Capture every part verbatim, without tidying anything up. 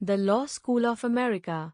The Law School of America.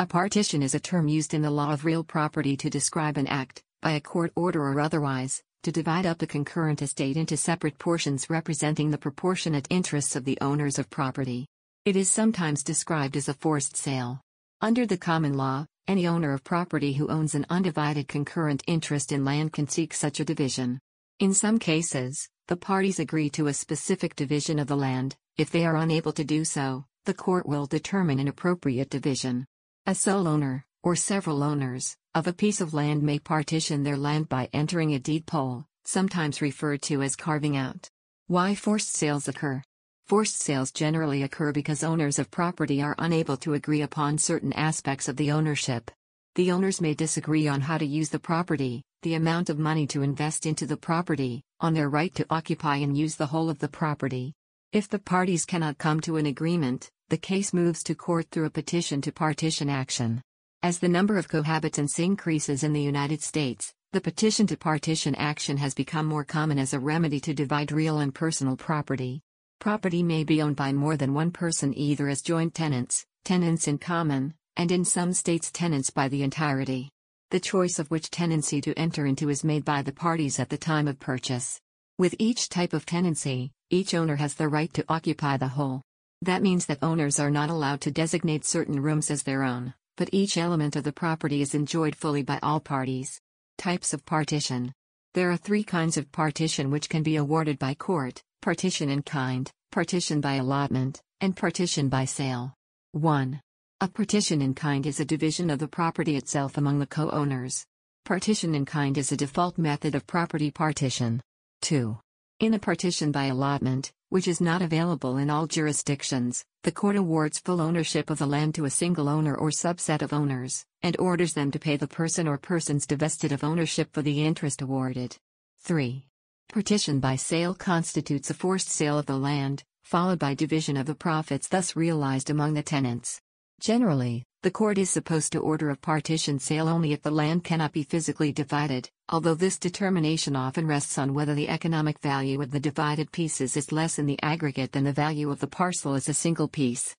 A partition is a term used in the law of real property to describe an act, by a court order or otherwise, to divide up a concurrent estate into separate portions representing the proportionate interests of the owners of property. It is sometimes described as a forced sale. Under the common law, any owner of property who owns an undivided concurrent interest in land can seek such a division. In some cases, the parties agree to a specific division of the land. If they are unable to do so, the court will determine an appropriate division. A sole owner, or several owners, of a piece of land may partition their land by entering a deed poll, sometimes referred to as carving out. Why forced sales occur? Forced sales generally occur because owners of property are unable to agree upon certain aspects of the ownership. The owners may disagree on how to use the property, the amount of money to invest into the property, on their right to occupy and use the whole of the property. If the parties cannot come to an agreement, the case moves to court through a petition to partition action. As the number of cohabitants increases in the United States, the petition to partition action has become more common as a remedy to divide real and personal property. Property may be owned by more than one person either as joint tenants, tenants in common, and in some states tenants by the entirety. The choice of which tenancy to enter into is made by the parties at the time of purchase. With each type of tenancy, each owner has the right to occupy the whole. That means that owners are not allowed to designate certain rooms as their own, but each element of the property is enjoyed fully by all parties. Types of partition. There are three kinds of partition which can be awarded by court: partition in kind, partition by allotment, and partition by sale. one. A partition in kind is a division of the property itself among the co-owners. Partition in kind is a default method of property partition. two. In a partition by allotment, which is not available in all jurisdictions, the court awards full ownership of the land to a single owner or subset of owners, and orders them to pay the person or persons divested of ownership for the interest awarded. three. Partition by sale constitutes a forced sale of the land, followed by division of the profits thus realized among the tenants. Generally, the court is supposed to order a partition sale only if the land cannot be physically divided, although this determination often rests on whether the economic value of the divided pieces is less in the aggregate than the value of the parcel as a single piece.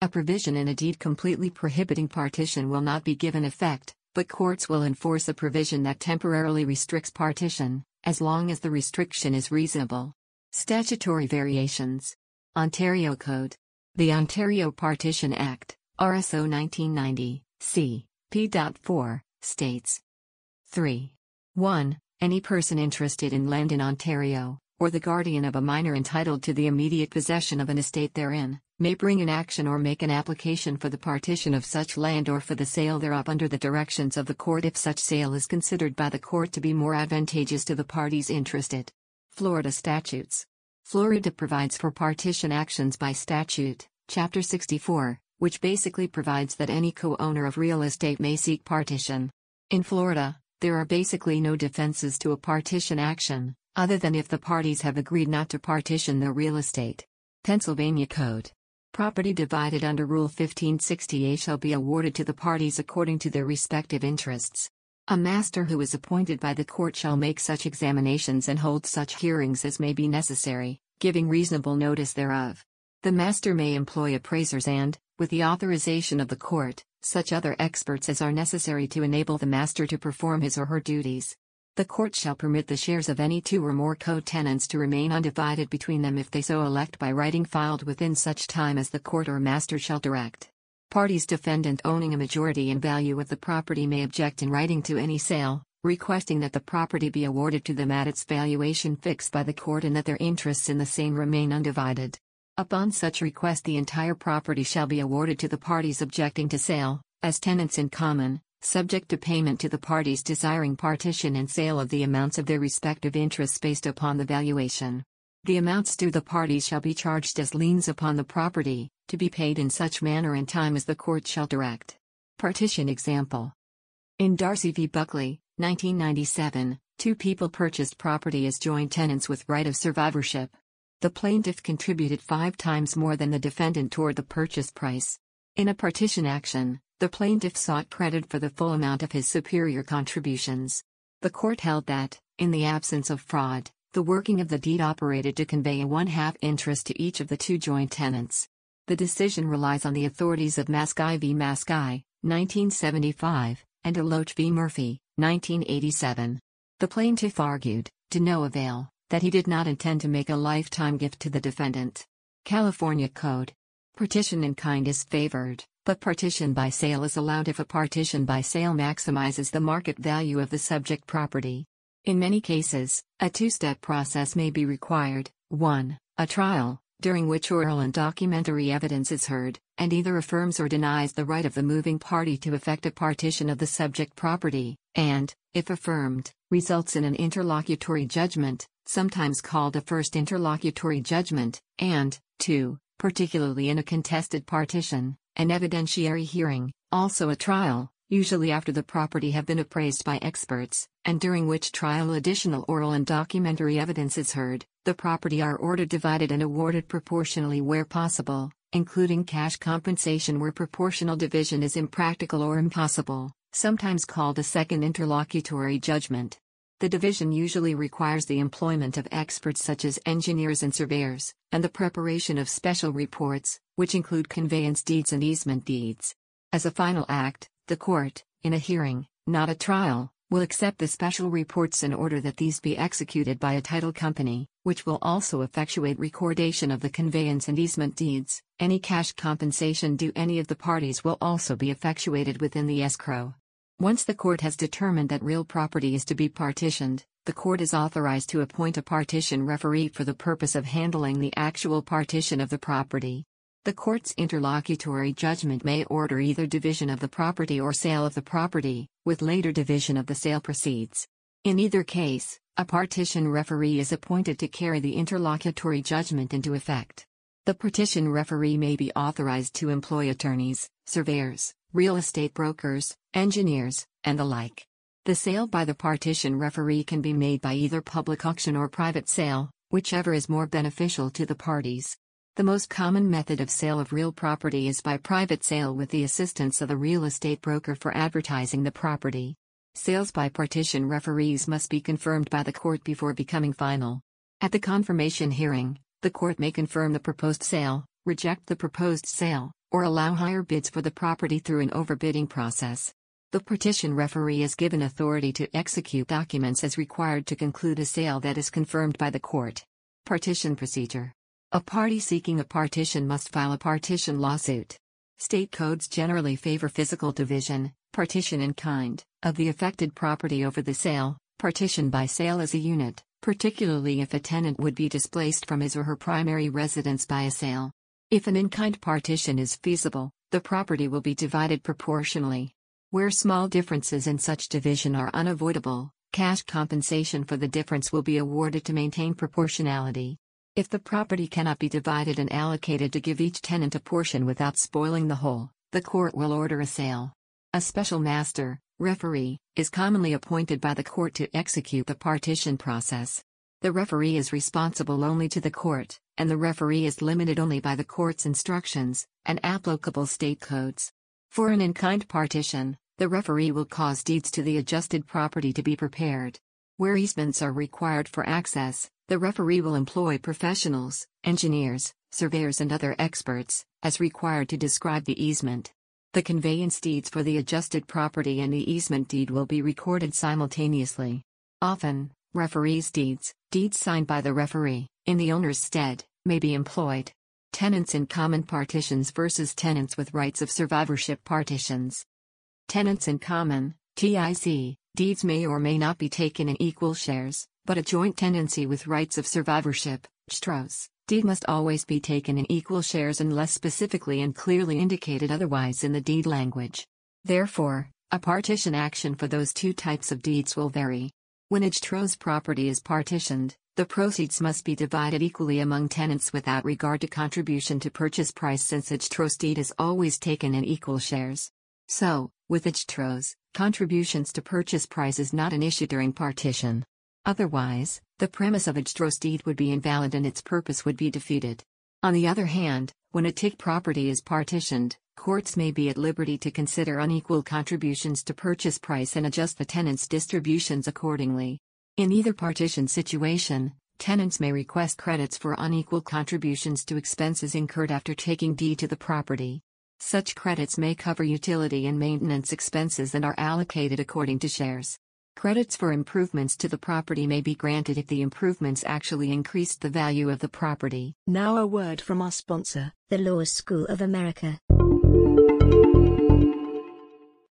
A provision in a deed completely prohibiting partition will not be given effect, but courts will enforce a provision that temporarily restricts partition, as long as the restriction is reasonable. Statutory variations. Ontario Code. The Ontario Partition Act, R S O nineteen ninety, c. p. four, states. three. one. Any person interested in land in Ontario, or the guardian of a minor entitled to the immediate possession of an estate therein, may bring an action or make an application for the partition of such land or for the sale thereof under the directions of the court if such sale is considered by the court to be more advantageous to the parties interested. Florida statutes. Florida provides for partition actions by statute, Chapter sixty-four, which basically provides that any co-owner of real estate may seek partition. In Florida, there are basically no defenses to a partition action, other than if the parties have agreed not to partition their real estate. Pennsylvania Code. Property divided under Rule fifteen sixty A shall be awarded to the parties according to their respective interests. A master who is appointed by the court shall make such examinations and hold such hearings as may be necessary, giving reasonable notice thereof. The master may employ appraisers and, with the authorization of the court, such other experts as are necessary to enable the master to perform his or her duties. The court shall permit the shares of any two or more co-tenants to remain undivided between them if they so elect by writing filed within such time as the court or master shall direct. Parties defendant owning a majority in value of the property may object in writing to any sale, requesting that the property be awarded to them at its valuation fixed by the court and that their interests in the same remain undivided. Upon such request the entire property shall be awarded to the parties objecting to sale, as tenants in common, subject to payment to the parties desiring partition and sale of the amounts of their respective interests based upon the valuation. The amounts due the parties shall be charged as liens upon the property, to be paid in such manner and time as the court shall direct. Partition example. In Darcy v. Buckley, nineteen ninety-seven, two people purchased property as joint tenants with right of survivorship. The plaintiff contributed five times more than the defendant toward the purchase price. In a partition action, the plaintiff sought credit for the full amount of his superior contributions. The court held that, in the absence of fraud, The working of the deed operated to convey a one-half interest to each of the two joint tenants. The decision relies on the authorities of Mascai v. Mascai, nineteen seventy-five, and Deloach v. Murphy, nineteen eighty-seven. The plaintiff argued, to no avail, that he did not intend to make a lifetime gift to the defendant. California Code. Partition in kind is favored, but partition by sale is allowed if a partition by sale maximizes the market value of the subject property. In many cases, a two-step process may be required: one. A trial, during which oral and documentary evidence is heard, and either affirms or denies the right of the moving party to effect a partition of the subject property, and, if affirmed, results in an interlocutory judgment, sometimes called a first interlocutory judgment, and, two. Particularly in a contested partition, an evidentiary hearing, also a trial, usually after the property have been appraised by experts, and during which trial additional oral and documentary evidence is heard. The property are ordered divided and awarded proportionally where possible, including cash compensation where proportional division is impractical or impossible, sometimes called a second interlocutory judgment. The division usually requires the employment of experts such as engineers and surveyors, and the preparation of special reports, which include conveyance deeds and easement deeds. As a final act, the court, in a hearing, not a trial, will accept the special reports in order that these be executed by a title company, which will also effectuate recordation of the conveyance and easement deeds. Any cash compensation due any of the parties will also be effectuated within the escrow. Once the court has determined that real property is to be partitioned, the court is authorized to appoint a partition referee for the purpose of handling the actual partition of the property. The court's interlocutory judgment may order either division of the property or sale of the property, with later division of the sale proceeds. In either case, a partition referee is appointed to carry the interlocutory judgment into effect. The partition referee may be authorized to employ attorneys, surveyors, real estate brokers, engineers, and the like. The sale by the partition referee can be made by either public auction or private sale, whichever is more beneficial to the parties. The most common method of sale of real property is by private sale with the assistance of a real estate broker for advertising the property. Sales by partition referees must be confirmed by the court before becoming final. At the confirmation hearing, the court may confirm the proposed sale, reject the proposed sale, or allow higher bids for the property through an overbidding process. The partition referee is given authority to execute documents as required to conclude a sale that is confirmed by the court. Partition procedure. A party seeking a partition must file a partition lawsuit. State codes generally favor physical division, partition in kind, of the affected property over the sale, partition by sale as a unit, particularly if a tenant would be displaced from his or her primary residence by a sale. If an in-kind partition is feasible, the property will be divided proportionally. Where small differences in such division are unavoidable, cash compensation for the difference will be awarded to maintain proportionality. If the property cannot be divided and allocated to give each tenant a portion without spoiling the whole, the court will order a sale. A special master, referee, is commonly appointed by the court to execute the partition process. The referee is responsible only to the court, and the referee is limited only by the court's instructions and applicable state codes. For an in-kind partition, the referee will cause deeds to the adjusted property to be prepared. Where easements are required for access, the referee will employ professionals, engineers, surveyors and other experts, as required to describe the easement. The conveyance deeds for the adjusted property and the easement deed will be recorded simultaneously. Often, referees' deeds, deeds signed by the referee, in the owner's stead, may be employed. Tenants in common partitions versus tenants with rights of survivorship partitions. Tenants in common, T I C, deeds may or may not be taken in equal shares, but a joint tenancy with rights of survivorship, T R S, deed must always be taken in equal shares unless specifically and clearly indicated otherwise in the deed language. Therefore, a partition action for those two types of deeds will vary. When a T R S property is partitioned, the proceeds must be divided equally among tenants without regard to contribution to purchase price, since a T R S deed is always taken in equal shares. So, with a T R S, contributions to purchase price is not an issue during partition. Otherwise, the premise of a T R S deed would be invalid and its purpose would be defeated. On the other hand, when a T I C property is partitioned, courts may be at liberty to consider unequal contributions to purchase price and adjust the tenant's distributions accordingly. In either partition situation, tenants may request credits for unequal contributions to expenses incurred after taking deed to the property. Such credits may cover utility and maintenance expenses and are allocated according to shares. Credits for improvements to the property may be granted if the improvements actually increased the value of the property. Now a word from our sponsor, the Law School of America.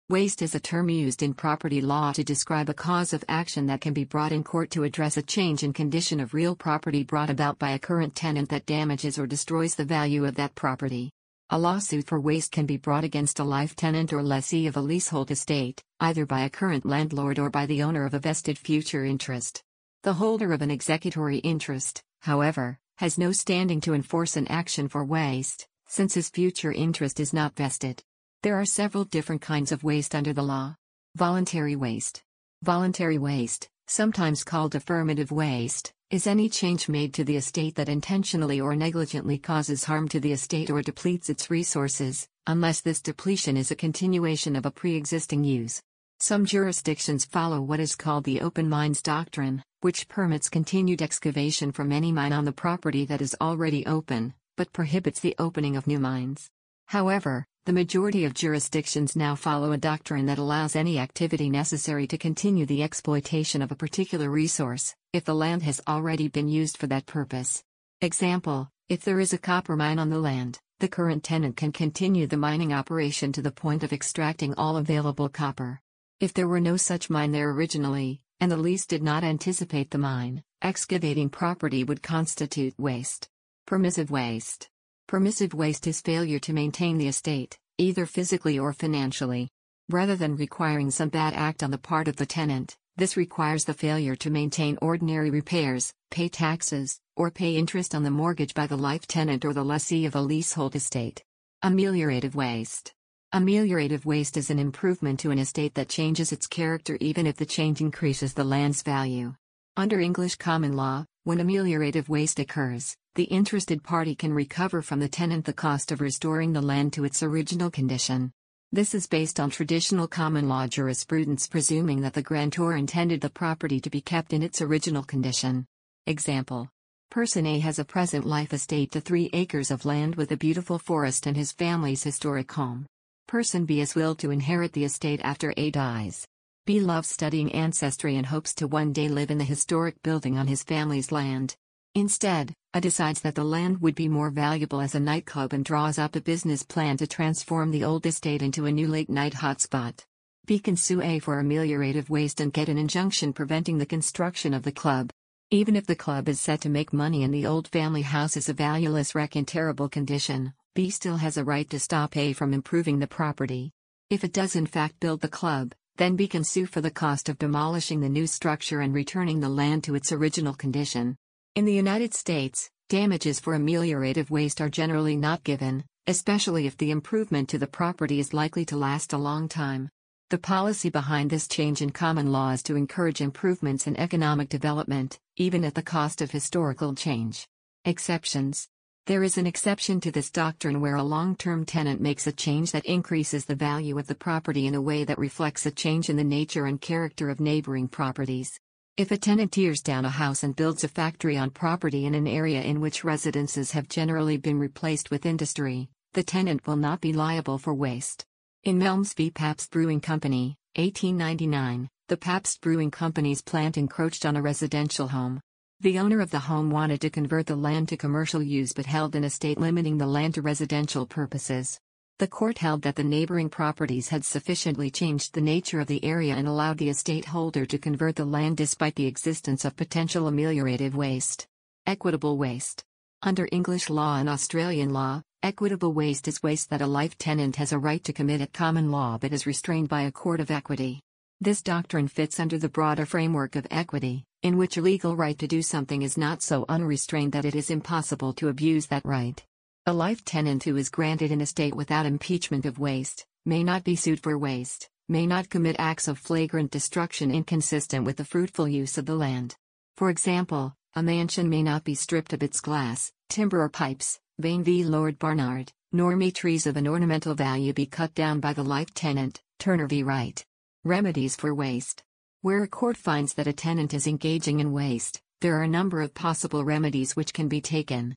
Waste is a term used in property law to describe a cause of action that can be brought in court to address a change in condition of real property brought about by a current tenant that damages or destroys the value of that property. A lawsuit for waste can be brought against a life tenant or lessee of a leasehold estate, either by a current landlord or by the owner of a vested future interest. The holder of an executory interest, however, has no standing to enforce an action for waste, since his future interest is not vested. There are several different kinds of waste under the law. Voluntary waste. Voluntary waste, sometimes called affirmative waste, is any change made to the estate that intentionally or negligently causes harm to the estate or depletes its resources, unless this depletion is a continuation of a pre-existing use. Some jurisdictions follow what is called the Open Mines Doctrine, which permits continued excavation from any mine on the property that is already open, but prohibits the opening of new mines. However, the majority of jurisdictions now follow a doctrine that allows any activity necessary to continue the exploitation of a particular resource, if the land has already been used for that purpose. Example, if there is a copper mine on the land, the current tenant can continue the mining operation to the point of extracting all available copper. If there were no such mine there originally, and the lease did not anticipate the mine, excavating property would constitute waste. Permissive waste. Permissive waste is failure to maintain the estate, either physically or financially. Rather than requiring some bad act on the part of the tenant, this requires the failure to maintain ordinary repairs, pay taxes, or pay interest on the mortgage by the life tenant or the lessee of a leasehold estate. Ameliorative waste. Ameliorative waste is an improvement to an estate that changes its character even if the change increases the land's value. Under English common law, when ameliorative waste occurs, the interested party can recover from the tenant the cost of restoring the land to its original condition. This is based on traditional common law jurisprudence presuming that the grantor intended the property to be kept in its original condition. Example. Person A has a present life estate to three acres of land with a beautiful forest and his family's historic home. Person B is willed to inherit the estate after A dies. B loves studying ancestry and hopes to one day live in the historic building on his family's land. Instead, A decides that the land would be more valuable as a nightclub and draws up a business plan to transform the old estate into a new late-night hotspot. B can sue A for ameliorative waste and get an injunction preventing the construction of the club. Even if the club is set to make money and the old family house is a valueless wreck in terrible condition, B still has a right to stop A from improving the property. If it does in fact build the club, then B can sue for the cost of demolishing the new structure and returning the land to its original condition. In the United States, damages for ameliorative waste are generally not given, especially if the improvement to the property is likely to last a long time. The policy behind this change in common law is to encourage improvements in economic development, even at the cost of historical change. Exceptions. There is an exception to this doctrine where a long-term tenant makes a change that increases the value of the property in a way that reflects a change in the nature and character of neighboring properties. If a tenant tears down a house and builds a factory on property in an area in which residences have generally been replaced with industry, the tenant will not be liable for waste. In Melms v. Pabst Brewing Company, eighteen ninety-nine, the Pabst Brewing Company's plant encroached on a residential home. The owner of the home wanted to convert the land to commercial use but held an estate limiting the land to residential purposes. The court held that the neighboring properties had sufficiently changed the nature of the area and allowed the estate holder to convert the land despite the existence of potential ameliorative waste. Equitable waste. Under English law and Australian law, equitable waste is waste that a life tenant has a right to commit at common law but is restrained by a court of equity. This doctrine fits under the broader framework of equity, in which a legal right to do something is not so unrestrained that it is impossible to abuse that right. A life tenant who is granted an estate without impeachment of waste, may not be sued for waste, may not commit acts of flagrant destruction inconsistent with the fruitful use of the land. For example, a mansion may not be stripped of its glass, timber or pipes, Bain v. Lord Barnard, nor may trees of an ornamental value be cut down by the life tenant, Turner v. Wright. Remedies for waste. Where a court finds that a tenant is engaging in waste, There are a number of possible remedies which can be taken.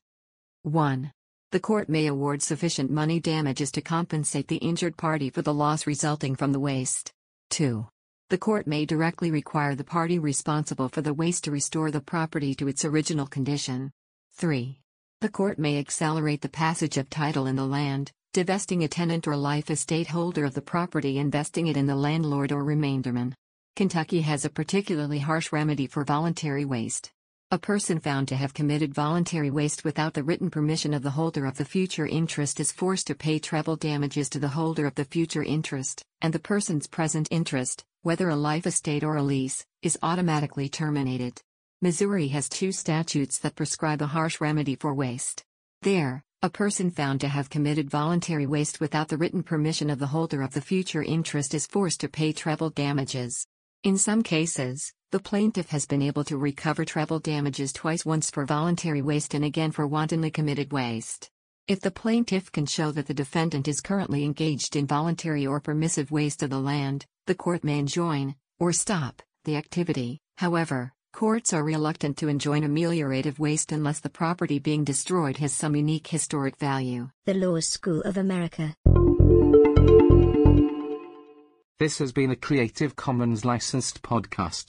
one. The court may award sufficient money damages to compensate the injured party for the loss resulting from the waste. two. The court may directly require the party responsible for the waste to restore the property to its original condition. three. The court may accelerate the passage of title in the land, divesting a tenant or life estate holder of the property and vesting it in the landlord or remainderman. Kentucky has a particularly harsh remedy for voluntary waste. A person found to have committed voluntary waste without the written permission of the holder of the future interest is forced to pay treble damages to the holder of the future interest, and the person's present interest, whether a life estate or a lease, is automatically terminated. Missouri has two statutes that prescribe a harsh remedy for waste. There, a person found to have committed voluntary waste without the written permission of the holder of the future interest is forced to pay treble damages. In some cases, the plaintiff has been able to recover treble damages twice, once for voluntary waste and again for wantonly committed waste. If the plaintiff can show that the defendant is currently engaged in voluntary or permissive waste of the land, the court may enjoin, or stop, the activity. However, courts are reluctant to enjoin ameliorative waste unless the property being destroyed has some unique historic value. The Law School of America. This has been a Creative Commons licensed podcast.